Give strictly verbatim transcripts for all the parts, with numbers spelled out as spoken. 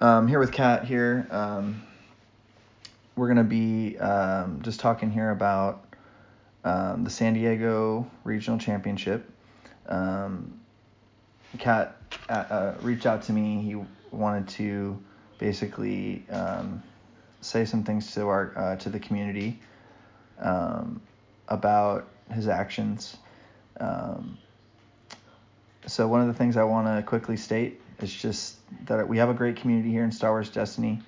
Um, here with Kat here, um, we're going to be um, just talking here about um, the San Diego Regional Championship. Um, Kat uh, uh, reached out to me. He wanted to basically um, say some things to our uh, to the community um, about his actions. Um, so one of the things I want to quickly state, it's just that we have a great community here in Star Wars Destiny.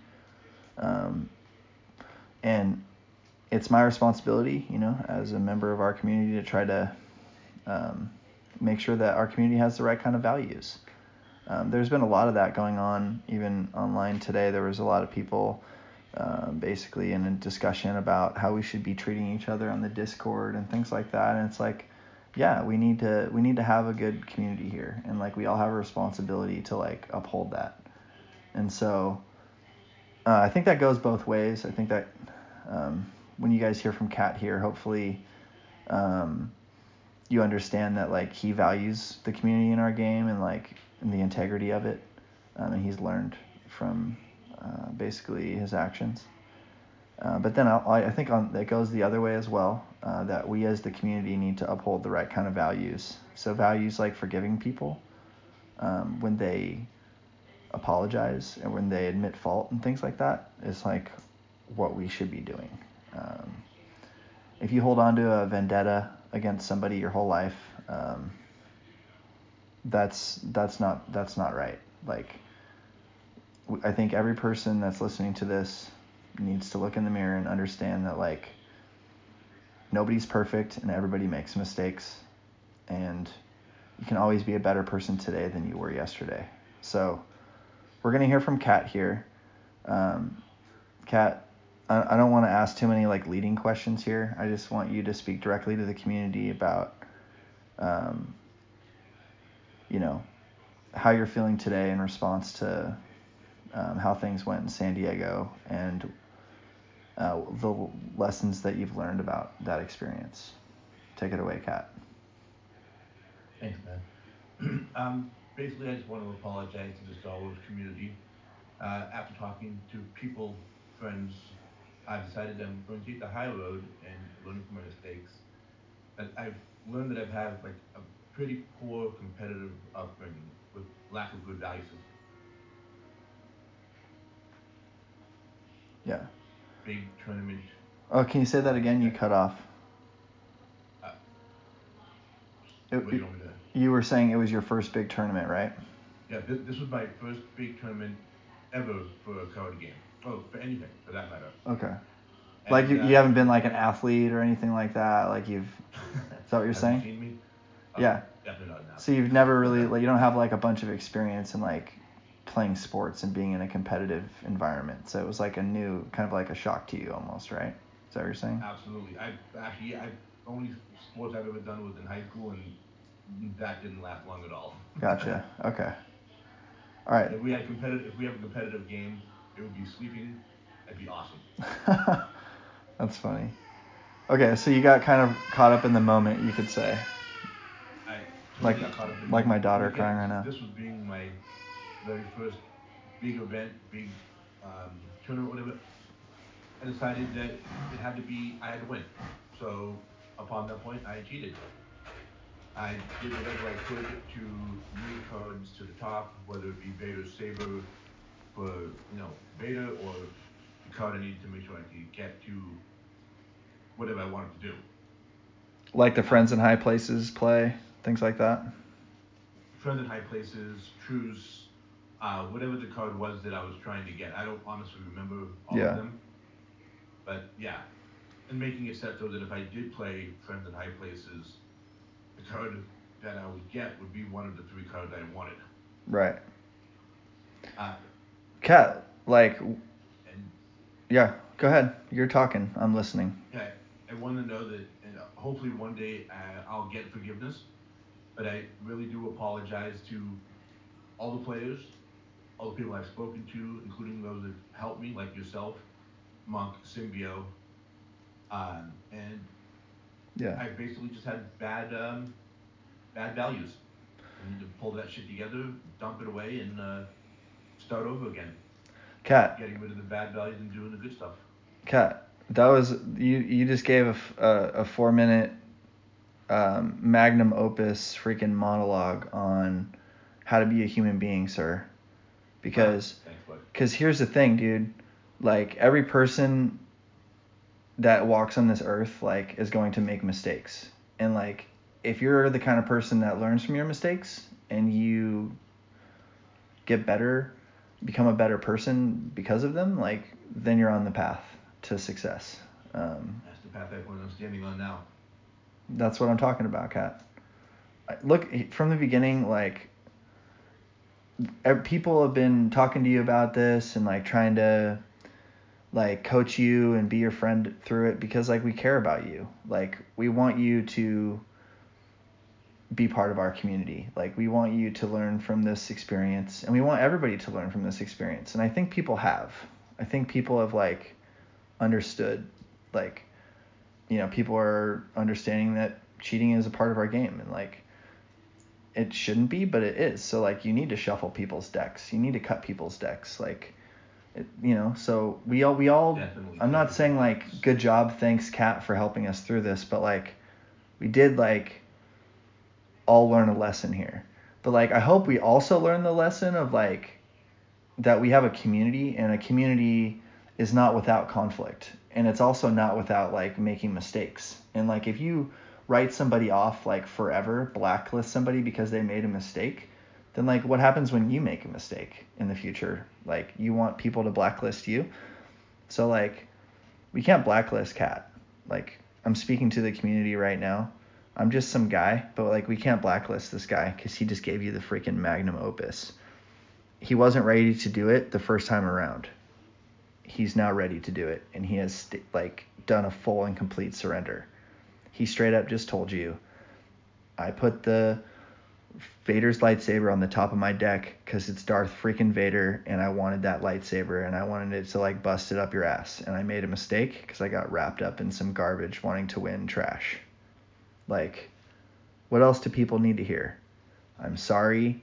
Um, and it's my responsibility, you know, as a member of our community to try to um, make sure that our community has the right kind of values. Um, there's been a lot of that going on, even online today. There was a lot of people um, basically in a discussion about how we should be treating each other on the Discord and things like that. And it's like, yeah, we need to we need to have a good community here, and like we all have a responsibility to like uphold that. And so uh, I think that goes both ways. I think that um, when you guys hear from Kat here, hopefully um, you understand that like he values the community in our game and like and the integrity of it, um, and he's learned from uh, basically his actions. Uh, but then I'll, I think on, that goes the other way as well, uh, that we as the community need to uphold the right kind of values. So values like forgiving people um, when they apologize and when they admit fault and things like that is like what we should be doing. Um, if you hold on to a vendetta against somebody your whole life, um, that's that's not that's not right. Like I think every person that's listening to this needs to look in the mirror and understand that like nobody's perfect and everybody makes mistakes, and you can always be a better person today than you were yesterday. So we're going to hear from Kat here. Um, Kat, I, I don't want to ask too many like leading questions here. I just want you to speak directly to the community about, um, you know, how you're feeling today in response to um, how things went in San Diego and Uh, the lessons that you've learned about that experience. Take it away, Kat. Thanks, man. um, basically, I just want to apologize to the Star Wars community. Uh, after talking to people, friends, I've decided that I'm going to take the high road and learn from my mistakes. And I've learned that I've had like a pretty poor competitive upbringing with lack of good value system. Yeah. Big tournament. Oh, can you say that again? You cut off. Uh, it, you, you were saying it was your first big tournament, right? Yeah, this, this was my first big tournament ever for a card game. Oh, for anything, for that matter. Okay. And like you, uh, you haven't been like an athlete or anything like that. Like you've. Is that what you're saying? Seen me? Um, yeah. Definitely not an athlete. So you've never really, like, you don't have like a bunch of experience in like playing sports and being in a competitive environment. So it was like a new, kind of like a shock to you almost, right? Is that what you're saying? Absolutely. I actually, I only sports I've ever done was in high school, and that didn't last long at all. Gotcha. Okay. All right. If we had competitive, if we have a competitive game, it would be sleeping. It'd be awesome. That's funny. Okay, so you got kind of caught up in the moment, you could say. I totally like, got caught up in like my daughter again, crying right now. This was being my very first big event, big um, tournament, whatever, I decided that it had to be, I had to win. So upon that point, I cheated. I did whatever I could to move cards to the top, whether it be Vader's Saber for, you know, Vader, or the card I needed to make sure I could get to whatever I wanted to do. Like the Friends in High Places play, things like that? Friends in High Places, Truce, Uh, whatever the card was that I was trying to get. I don't honestly remember all yeah. of them. But yeah. And making it set so that if I did play Friends in High Places, the card that I would get would be one of the three cards I wanted. Right. Uh, Kat, like... And, yeah, go ahead. You're talking. I'm listening. Yeah, I want to know that and hopefully one day uh, I'll get forgiveness. But I really do apologize to all the players, all the people I've spoken to, including those that helped me, like yourself, Monk, Symbio, um, and yeah. I basically just had bad, um, bad values. I need to pull that shit together, dump it away, and uh, start over again. Cat. Getting rid of the bad values and doing the good stuff. Cat, that was you. You just gave a a, a four minute um, magnum opus freaking monologue on how to be a human being, sir. Because, because here's the thing, dude. Like, every person that walks on this earth, like, is going to make mistakes. And, like, if you're the kind of person that learns from your mistakes and you get better, become a better person because of them, like, then you're on the path to success. Um, that's the path I'm standing on now. That's what I'm talking about, Kat. Look, from the beginning, like, people have been talking to you about this and, like, trying to, like, coach you and be your friend through it, because, like, we care about you. Like, we want you to be part of our community. Like, we want you to learn from this experience, and we want everybody to learn from this experience. And I think people have. I think people have, like, understood. Like, you know, people are understanding that cheating is a part of our game, and, like, it shouldn't be, but it is. So, like, you need to shuffle people's decks. You need to cut people's decks. Like, It, you know, so we all, we all, Definitely. I'm not saying, like, good job, thanks, Kat, for helping us through this, but, like, we did, like, all learn a lesson here. But, like, I hope we also learn the lesson of, like, that we have a community, and a community is not without conflict, and it's also not without, like, making mistakes. And, like, if you write somebody off, like, forever, blacklist somebody because they made a mistake, then, like, what happens when you make a mistake in the future? Like, you want people to blacklist you. So, like, we can't blacklist Kat. Like, I'm speaking to the community right now. I'm just some guy, but, like, we can't blacklist this guy because he just gave you the freaking magnum opus. He wasn't ready to do it the first time around. He's now ready to do it, and he has, st- like, done a full and complete surrender. He straight up just told you, I put the Vader's lightsaber on the top of my deck because it's Darth freaking Vader, and I wanted that lightsaber, and I wanted it to, like, bust it up your ass, and I made a mistake because I got wrapped up in some garbage wanting to win trash. Like, what else do people need to hear? I'm sorry.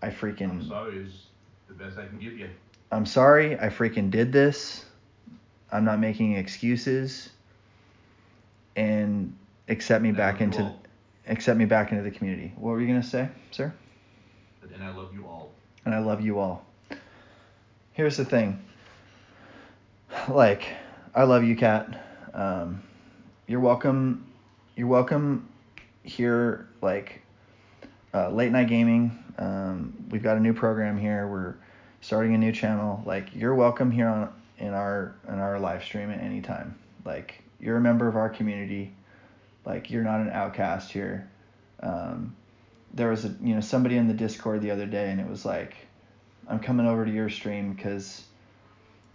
I freaking I'm sorry is the best I can give you. I'm sorry I freaking did this. I'm not making excuses, and accept me back into cool. Accept me back into the community. What were you going to say, sir? And I love you all. And I love you all. Here's the thing. Like, I love you, Kat. Um, you're welcome. You're welcome here, like, uh, late night gaming. Um, we've got a new program here. We're starting a new channel. Like, you're welcome here on in our in our live stream at any time. Like, you're a member of our community. Like, you're not an outcast here. Um, there was, a you know, somebody in the Discord the other day, and it was like, I'm coming over to your stream because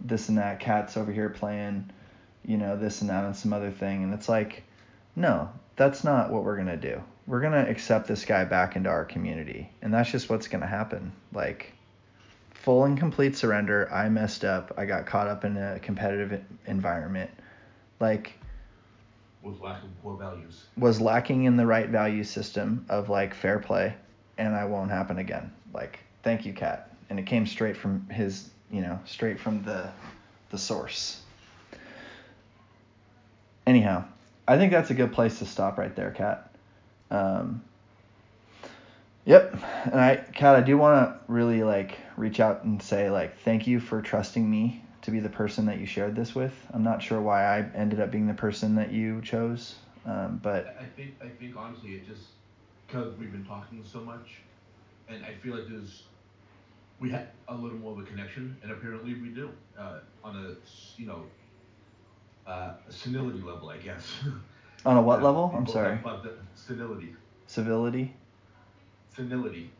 this and that, Kat's over here playing, you know, this and that and some other thing. And it's like, no, that's not what we're going to do. We're going to accept this guy back into our community. And that's just what's going to happen. Like, full and complete surrender. I messed up. I got caught up in a competitive environment. Like, was lacking poor values. Was lacking in the right value system of, like, fair play, and I won't happen again. Like, thank you, Kat. And it came straight from his, you know, straight from the the source. Anyhow, I think that's a good place to stop right there, Kat. Um, yep. And I, Kat, I do want to really, like, reach out and say, like, thank you for trusting me to be the person that you shared this with. I'm not sure why I ended up being the person that you chose, um, but I think I think honestly it just because we've been talking so much, and I feel like there's we had a little more of a connection, and apparently we do uh, on a you know uh, a senility level, I guess. On a what level? I'm sorry. Senility. Civility. Senility.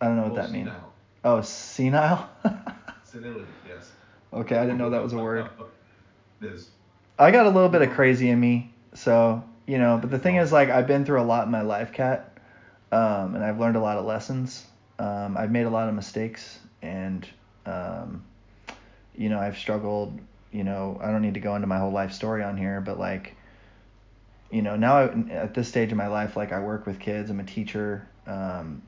I don't know what well, that means. Senile. Oh, senile. Senility, yes. Okay, I didn't know that was a word. It is. I got a little bit of crazy in me, so, you know, but the thing is, like, I've been through a lot in my life, Kat, um, and I've learned a lot of lessons. Um, I've made a lot of mistakes, and, um, you know, I've struggled, you know, I don't need to go into my whole life story on here, but, like, you know, now I, at this stage of my life, like, I work with kids, I'm a teacher, um,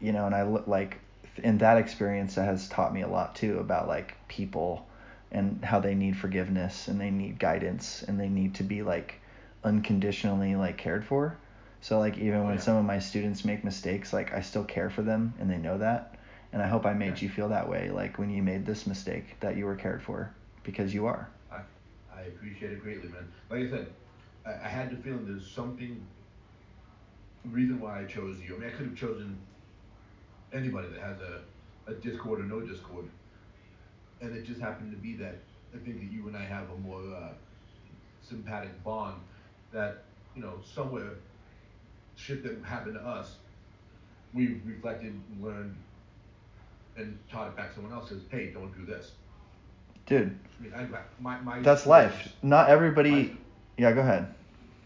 you know, and I, like, and that experience has taught me a lot too about like people and how they need forgiveness and they need guidance and they need to be like unconditionally like cared for. So like even when yeah. some of my students make mistakes, like I still care for them and they know that. And I hope I made yeah. you feel that way, like when you made this mistake, that you were cared for, because you are. I, I appreciate it greatly, man. Like I said, I, I had the feeling there's something, reason why I chose you. I mean, I could have chosen anybody that has a, a Discord or no Discord. And it just happened to be that I think that you and I have a more uh, sympathetic bond that, you know, somewhere shit that happened to us, we reflected, learned, and taught it back. Someone else says, hey, don't do this. Dude, I mean, I, my, my that's life. Not everybody. My, yeah, go ahead.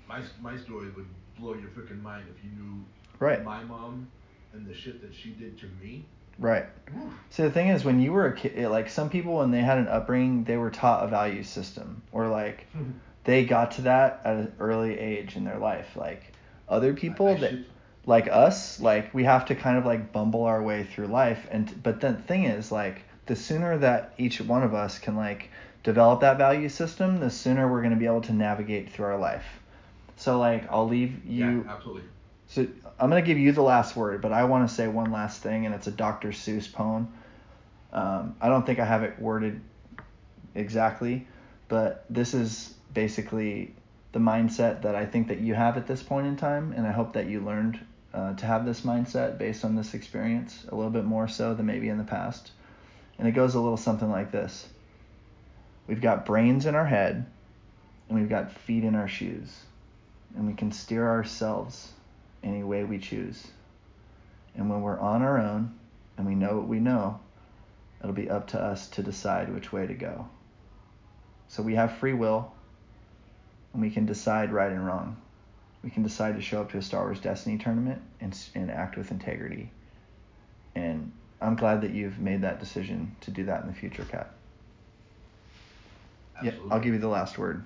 My my story would blow your freaking mind if you knew right. my mom and the shit that she did to me. Right. Oof. So the thing is, when you were a kid, like some people, when they had an upbringing, they were taught a value system, or like they got to that at an early age in their life. Like other people I, I that. Should- like us, like we have to kind of like bumble our way through life. And but the thing is, like the sooner that each one of us can like develop that value system, the sooner we're going to be able to navigate through our life. So like I'll leave you. Yeah, absolutely. So I'm going to give you the last word, but I want to say one last thing, and it's a Doctor Seuss poem. Um, I don't think I have it worded exactly, but this is basically the mindset that I think that you have at this point in time, and I hope that you learned Uh, to have this mindset based on this experience a little bit more so than maybe in the past. And it goes a little something like this. We've got brains in our head, and we've got feet in our shoes, and we can steer ourselves any way we choose. And when we're on our own and we know what we know, it'll be up to us to decide which way to go. So we have free will, and we can decide right and wrong. We can decide to show up to a Star Wars Destiny tournament and and act with integrity. And I'm glad that you've made that decision to do that in the future, Kat. Absolutely. Yeah, I'll give you the last word.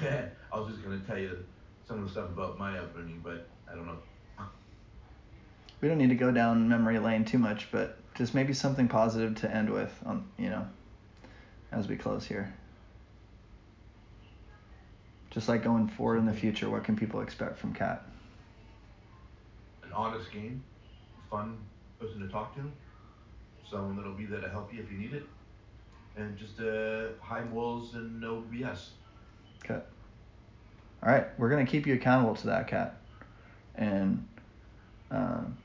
I was just going to tell you some of the stuff about my upbringing, but I don't know. We don't need to go down memory lane too much, but just maybe something positive to end with, on you know, as we close here. Just like going forward in the future, what can people expect from Kat? An honest game, a fun person to talk to, someone that'll be there to help you if you need it, and just uh, high walls and no B S. Okay. All right, we're gonna keep you accountable to that, Kat, and um,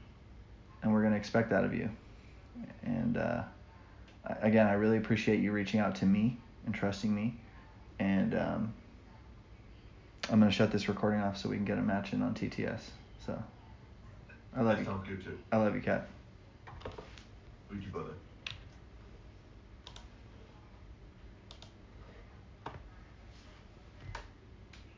and we're gonna expect that of you. And uh, again, I really appreciate you reaching out to me and trusting me, and. Um, I'm going to shut this recording off so we can get a match in on T T S. So, I love that you. That sounds good, too. I love you, Kat. Love you, brother.